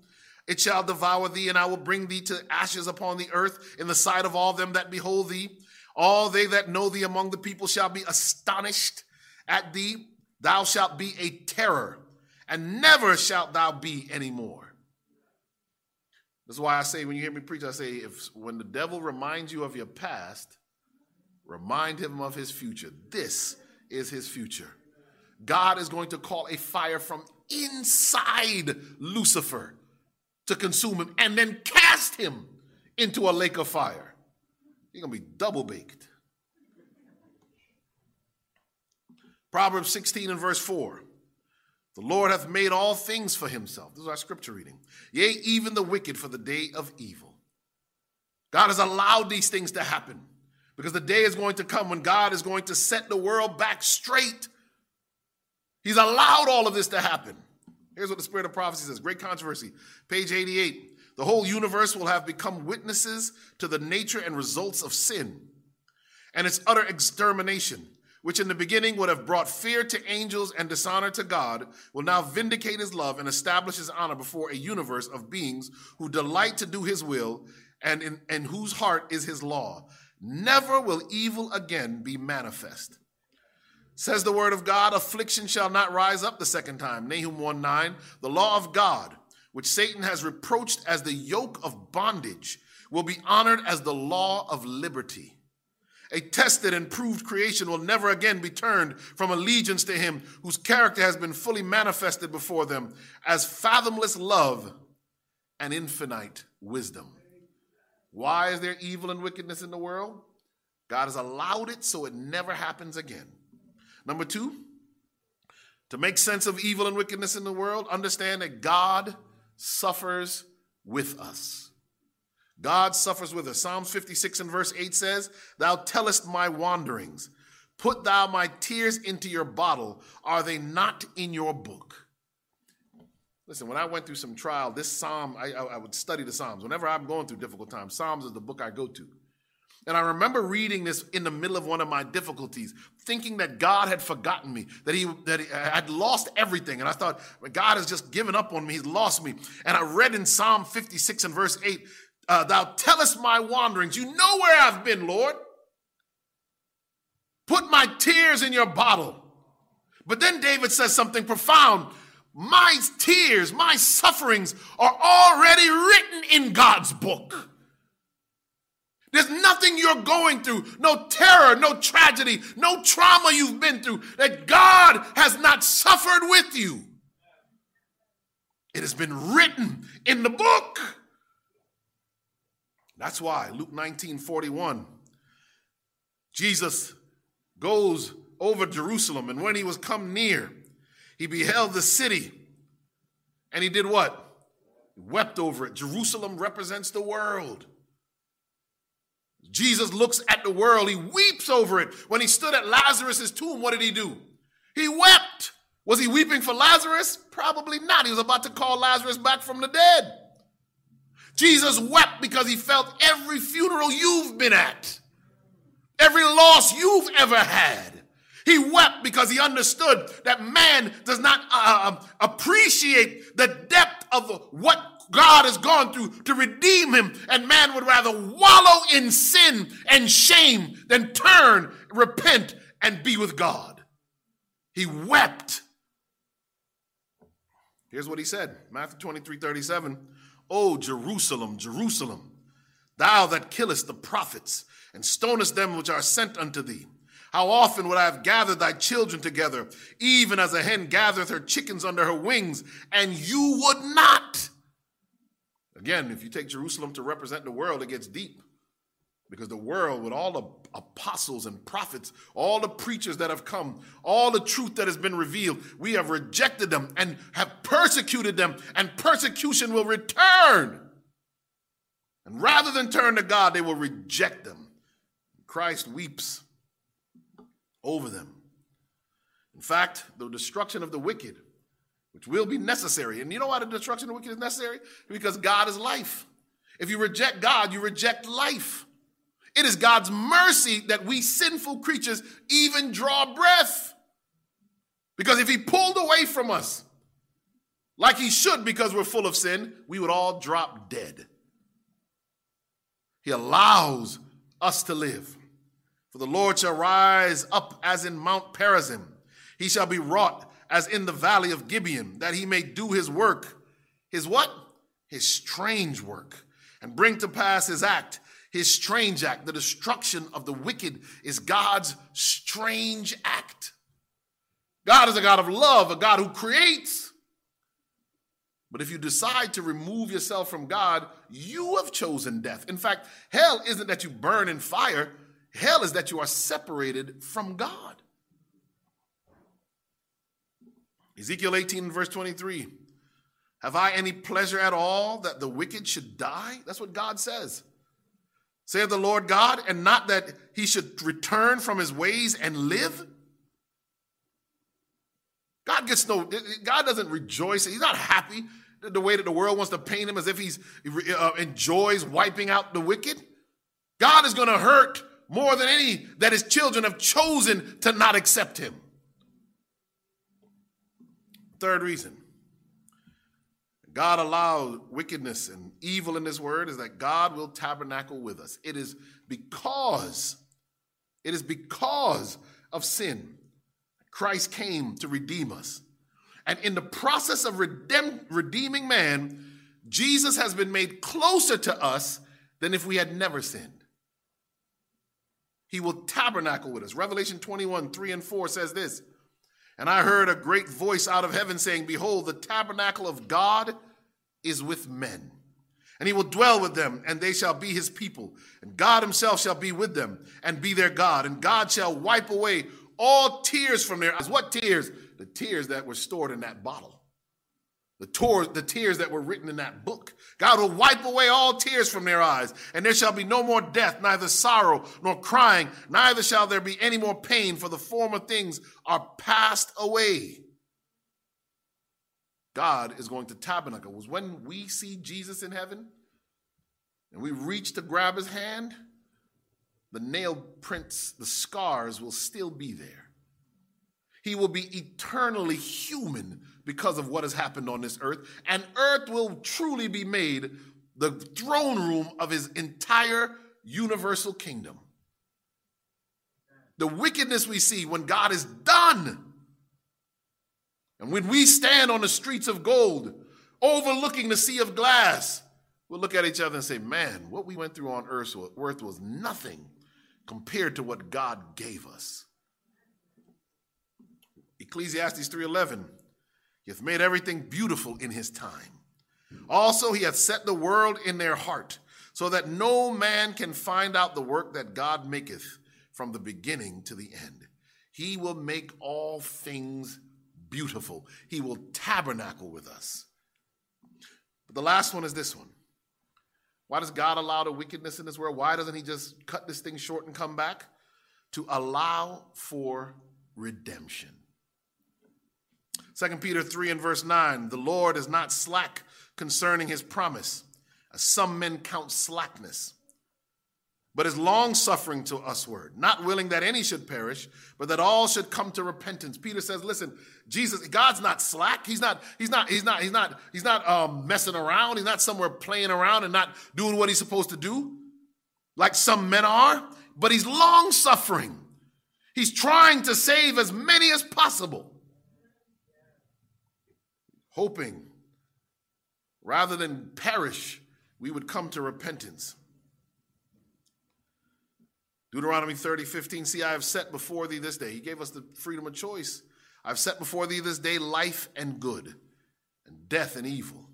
It shall devour thee, and I will bring thee to ashes upon the earth in the sight of all them that behold thee. All they that know thee among the people shall be astonished at thee. Thou shalt be a terror, and never shalt thou be anymore. That's why I say, when you hear me preach, I say, if when the devil reminds you of your past, remind him of his future. This is his future. God is going to call a fire from inside Lucifer to consume him and then cast him into a lake of fire. You're going to be double baked. Proverbs sixteen and verse four. The Lord hath made all things for himself. This is our scripture reading. Yea, even the wicked for the day of evil. God has allowed these things to happen because the day is going to come when God is going to set the world back straight. He's allowed all of this to happen. Here's what the Spirit of Prophecy says. Great Controversy, page eighty-eight. The whole universe will have become witnesses to the nature and results of sin and its utter extermination, which in the beginning would have brought fear to angels and dishonor to God, will now vindicate his love and establish his honor before a universe of beings who delight to do his will and in and whose heart is his law. Never will evil again be manifest. Says the word of God, affliction shall not rise up the second time. Nahum one nine, the law of God, which Satan has reproached as the yoke of bondage, will be honored as the law of liberty. A tested and proved creation will never again be turned from allegiance to him whose character has been fully manifested before them as fathomless love and infinite wisdom. Why is there evil and wickedness in the world? God has allowed it so it never happens again. Number two, to make sense of evil and wickedness in the world, understand that God suffers with us. God suffers with us. Psalms fifty-six and verse eight says, "Thou tellest my wanderings. Put thou my tears into your bottle. Are they not in your book?" Listen, when I went through some trial, this psalm, I, I would study the Psalms. Whenever I'm going through difficult times, Psalms is the book I go to. And I remember reading this in the middle of one of my difficulties, thinking that God had forgotten me, that he that he, I'd lost everything. And I thought, God has just given up on me. He's lost me. And I read in Psalm fifty-six and verse eight, Uh, thou tellest my wanderings. You know where I've been, Lord. Put my tears in your bottle. But then David says something profound. My tears, my sufferings are already written in God's book. There's nothing you're going through, no terror, no tragedy, no trauma you've been through that God has not suffered with you. It has been written in the book. That's why Luke nineteen forty-one, Jesus goes over Jerusalem, and when he was come near, he beheld the city, and he did what? He wept over it. Jerusalem represents the world. Jesus looks at the world. He weeps over it. When he stood at Lazarus' tomb, what did he do? He wept. Was he weeping for Lazarus? Probably not. He was about to call Lazarus back from the dead. Jesus wept because he felt every funeral you've been at, every loss you've ever had. He wept because he understood that man does not uh, appreciate the depth of what God has gone through to redeem him, and man would rather wallow in sin and shame than turn, repent, and be with God. He wept. Here's what he said, Matthew twenty-three thirty-seven. "O Jerusalem, Jerusalem, thou that killest the prophets and stonest them which are sent unto thee. How often would I have gathered thy children together, even as a hen gathereth her chickens under her wings, and you would not." Again, if you take Jerusalem to represent the world, it gets deep. Because the world, with all the apostles and prophets, all the preachers that have come, all the truth that has been revealed, we have rejected them and have persecuted them, and persecution will return. And rather than turn to God, they will reject them. Christ weeps over them. In fact, the destruction of the wicked, which will be necessary. And you know why the destruction of the wicked is necessary? Because God is life. If you reject God, you reject life. It is God's mercy that we sinful creatures even draw breath. Because if he pulled away from us, like he should because we're full of sin, we would all drop dead. He allows us to live. For the Lord shall rise up as in Mount Perazim. He shall be wrought as in the valley of Gibeon, that he may do his work. His what? His strange work. And bring to pass his act. His strange act, the destruction of the wicked, is God's strange act. God is a God of love, a God who creates. But if you decide to remove yourself from God, you have chosen death. In fact, hell isn't that you burn in fire. Hell is that you are separated from God. Ezekiel eighteen, verse twenty-three. "Have I any pleasure at all that the wicked should die?" That's what God says. "Saith the Lord God, and not that he should return from his ways and live." God gets no, God doesn't rejoice. He's not happy the way that the world wants to paint him, as if he's uh, enjoys wiping out the wicked. God is going to hurt more than any that his children have chosen to not accept him. Third reason God allowed wickedness and evil in this word is that God will tabernacle with us. It is because, it is because of sin, Christ came to redeem us. And in the process of redeem, redeeming man, Jesus has been made closer to us than if we had never sinned. He will tabernacle with us. Revelation twenty-one, three and four says this, "And I heard a great voice out of heaven saying, Behold, the tabernacle of God is with men. And he will dwell with them, and they shall be his people. And God himself shall be with them and be their God. And God shall wipe away all tears from their eyes." What tears? The tears that were stored in that bottle. The, tor- the tears that were written in that book. God will wipe away all tears from their eyes, and there shall be no more death, neither sorrow nor crying, neither shall there be any more pain, for the former things are passed away. God is going to tabernacle. It was when we see Jesus in heaven and we reach to grab his hand, the nail prints, the scars will still be there. He will be eternally human because of what has happened on this earth, and earth will truly be made the throne room of his entire universal kingdom. The wickedness we see when God is done, and when we stand on the streets of gold, overlooking the sea of glass, we'll look at each other and say, man, what we went through on earth was nothing compared to what God gave us. Ecclesiastes three eleven, "He hath made everything beautiful in his time. Also he hath set the world in their heart, so that no man can find out the work that God maketh from the beginning to the end. He will make all things beautiful." He will tabernacle with us. But the last one is this one. Why does God allow the wickedness in this world? Why doesn't he just cut this thing short and come back? To allow for redemption. Second Peter three and verse nine, "The Lord is not slack concerning his promise, as some men count slackness, but is long-suffering to usward, not willing that any should perish, but that all should come to repentance." Peter says, listen, Jesus, God's not slack. He's not, he's not, he's not, he's not, he's not um, messing around. He's not somewhere playing around and not doing what he's supposed to do, like some men are, but he's long-suffering. He's trying to save as many as possible, hoping, rather than perish, we would come to repentance. Deuteronomy thirty, fifteen, "See, I have set before thee this day." He gave us the freedom of choice. "I've set before thee this day life and good, and death and evil.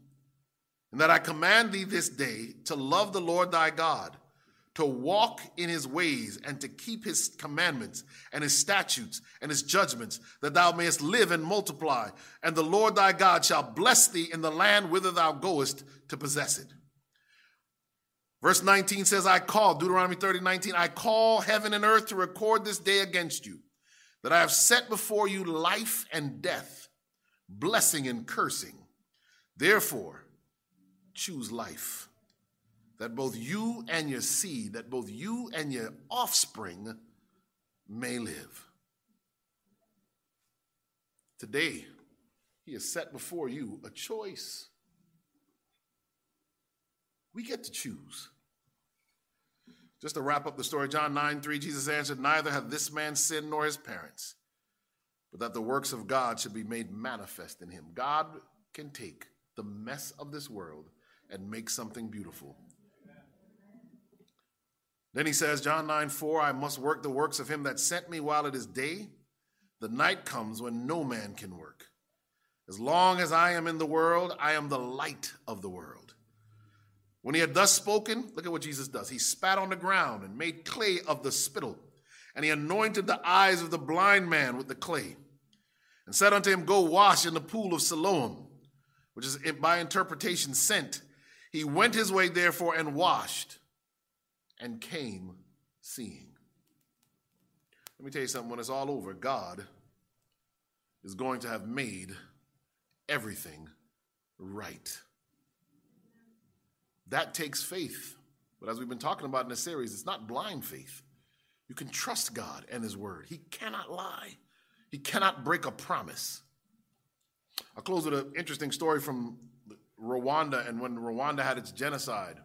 And that I command thee this day to love the Lord thy God, to walk in his ways, and to keep his commandments and his statutes and his judgments, that thou mayest live and multiply. And the Lord thy God shall bless thee in the land whither thou goest to possess it." Verse nineteen says, I call, Deuteronomy thirty, nineteen, "I call heaven and earth to record this day against you, that I have set before you life and death, blessing and cursing. Therefore, choose life, that both you and your seed, that both you and your offspring may live." Today, he has set before you a choice. We get to choose. Just to wrap up the story, John nine, three, Jesus answered, "Neither hath this man sinned nor his parents, but that the works of God should be made manifest in him." God can take the mess of this world and make something beautiful. Then he says, John nine, four, "I must work the works of him that sent me while it is day. The night comes when no man can work. As long as I am in the world, I am the light of the world." When he had thus spoken, look at what Jesus does. He spat on the ground and made clay of the spittle, and he anointed the eyes of the blind man with the clay, and said unto him, "Go wash in the pool of Siloam," which is by interpretation sent. He went his way therefore and washed, and came seeing. Let me tell you something, when it's all over, God is going to have made everything right. That takes faith. But as we've been talking about in this series, it's not blind faith. You can trust God and his word. He cannot lie. He cannot break a promise. I'll close with an interesting story from Rwanda, and when Rwanda had its genocide,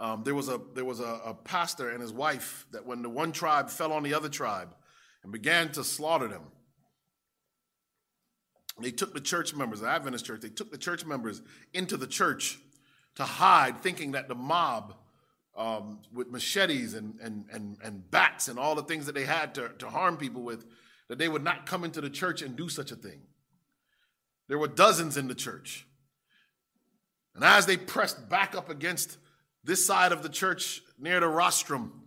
Um, there was a there was a, a pastor and his wife that when the one tribe fell on the other tribe and began to slaughter them, they took the church members, the Adventist church, they took the church members into the church to hide, thinking that the mob um, with machetes and, and, and, and bats and all the things that they had to, to harm people with, that they would not come into the church and do such a thing. There were dozens in the church. And as they pressed back up against this side of the church near the rostrum,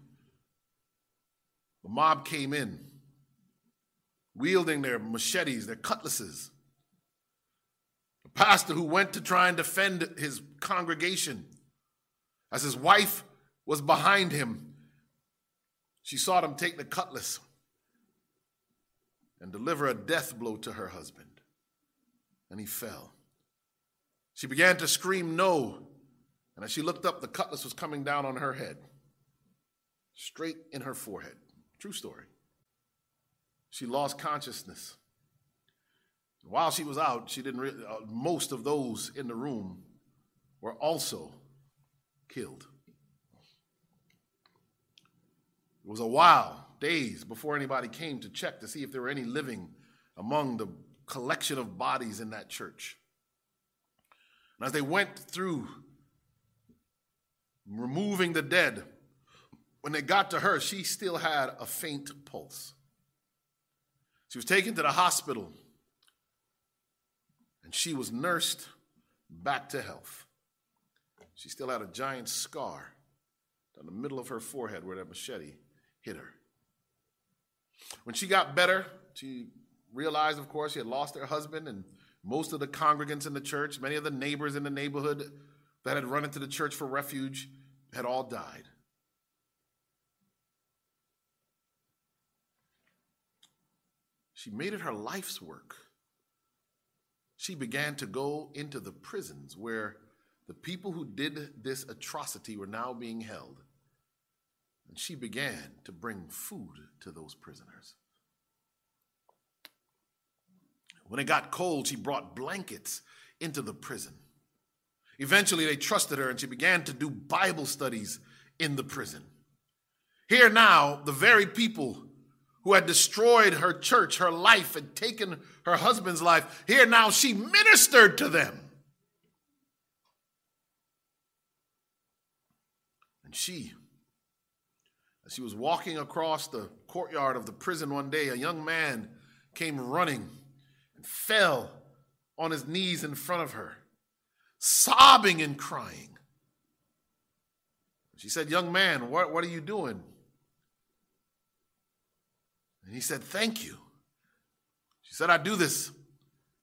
the mob came in, wielding their machetes, their cutlasses. The pastor who went to try and defend his congregation, as his wife was behind him, she saw them take the cutlass and deliver a death blow to her husband, and he fell. She began to scream, "No," and as she looked up, the cutlass was coming down on her head, straight in her forehead. True story. She lost consciousness. While she was out, she didn't really, uh, most of those in the room were also killed. It was a while, days, before anybody came to check to see if there were any living among the collection of bodies in that church. And as they went through removing the dead, when they got to her, she still had a faint pulse. She was taken to the hospital, and she was nursed back to health. She still had a giant scar down the middle of her forehead where that machete hit her. When she got better, she realized, of course, she had lost her husband and most of the congregants in the church, many of the neighbors in the neighborhood that had run into the church for refuge had all died. She made it her life's work. She began to go into the prisons where the people who did this atrocity were now being held. And she began to bring food to those prisoners. When it got cold, she brought blankets into the prison. Eventually, they trusted her, and she began to do Bible studies in the prison. Here now, the very people who had destroyed her church, her life, and taken her husband's life, here now she ministered to them. And she, as she was walking across the courtyard of the prison one day, a young man came running and fell on his knees in front of her, sobbing and crying. She said, "Young man, what, what are you doing?" And he said, "Thank you." She said, "I do this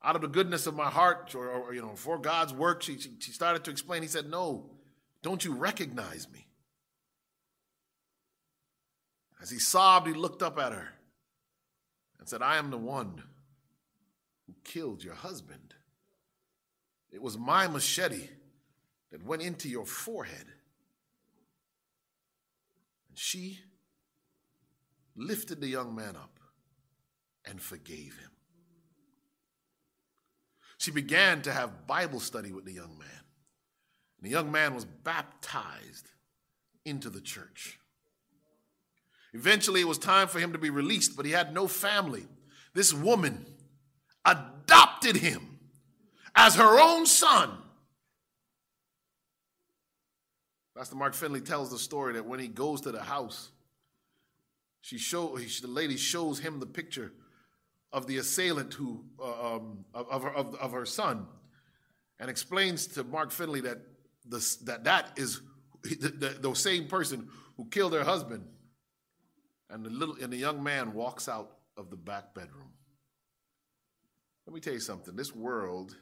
out of the goodness of my heart, or, or you know, for God's work." She, she, she started to explain. He said, "No, don't you recognize me?" As he sobbed, he looked up at her and said, "I am the one who killed your husband. It was my machete that went into your forehead." And she lifted the young man up and forgave him. She began to have Bible study with the young man. And the young man was baptized into the church. Eventually, it was time for him to be released, but he had no family. This woman adopted him as her own son. Pastor Mark Finley tells the story that when he goes to the house, she show, the lady shows him the picture of the assailant who uh, um, of, of, her, of, of her son, and explains to Mark Finley that the, that, that is the, the, the same person who killed her husband. And the little and the young man walks out of the back bedroom. Let me tell you something. This world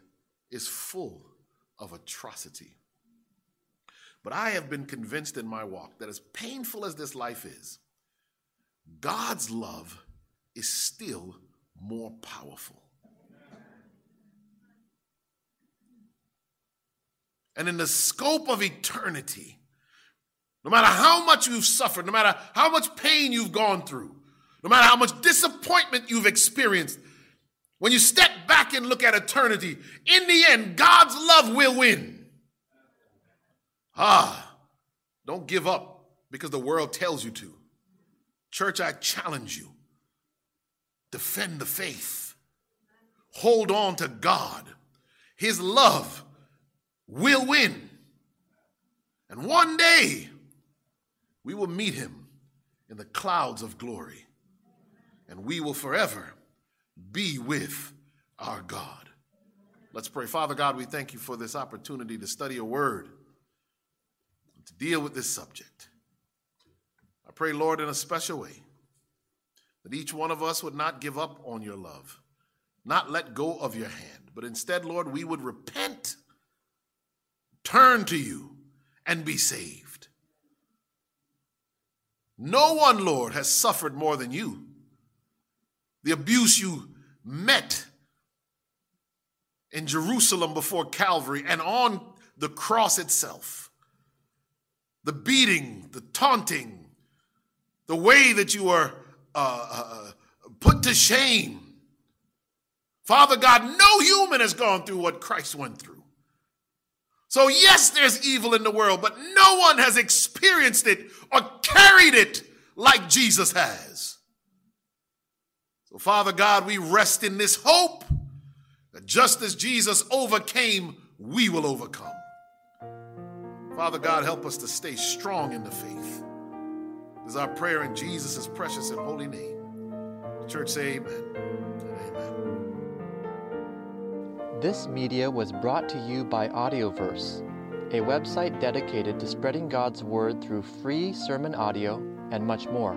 is full of atrocity. But I have been convinced in my walk that as painful as this life is, God's love is still more powerful. And in the scope of eternity, no matter how much you've suffered, no matter how much pain you've gone through, no matter how much disappointment you've experienced, when you step back and look at eternity, in the end, God's love will win. Ah, don't give up because the world tells you to. Church, I challenge you. Defend the faith. Hold on to God. His love will win. And one day, We will meet him in the clouds of glory, and we will forever be with our God. Let's pray. Father God, we thank you for this opportunity to study a word, to deal with this subject. I pray, Lord, in a special way, that each one of us would not give up on your love, not let go of your hand, but instead, Lord, we would repent, turn to you, and be saved. No one, Lord, has suffered more than you. The abuse you met in Jerusalem before Calvary and on the cross itself, the beating, the taunting, the way that you were uh, uh, put to shame. Father God, no human has gone through what Christ went through. So yes, there's evil in the world, but no one has experienced it or carried it like Jesus has. So Father God, we rest in this hope that just as Jesus overcame, we will overcome. Father God, help us to stay strong in the faith. This is our prayer in Jesus' precious and holy name. The church say amen. Amen. This media was brought to you by Audioverse, a website dedicated to spreading God's word through free sermon audio and much more.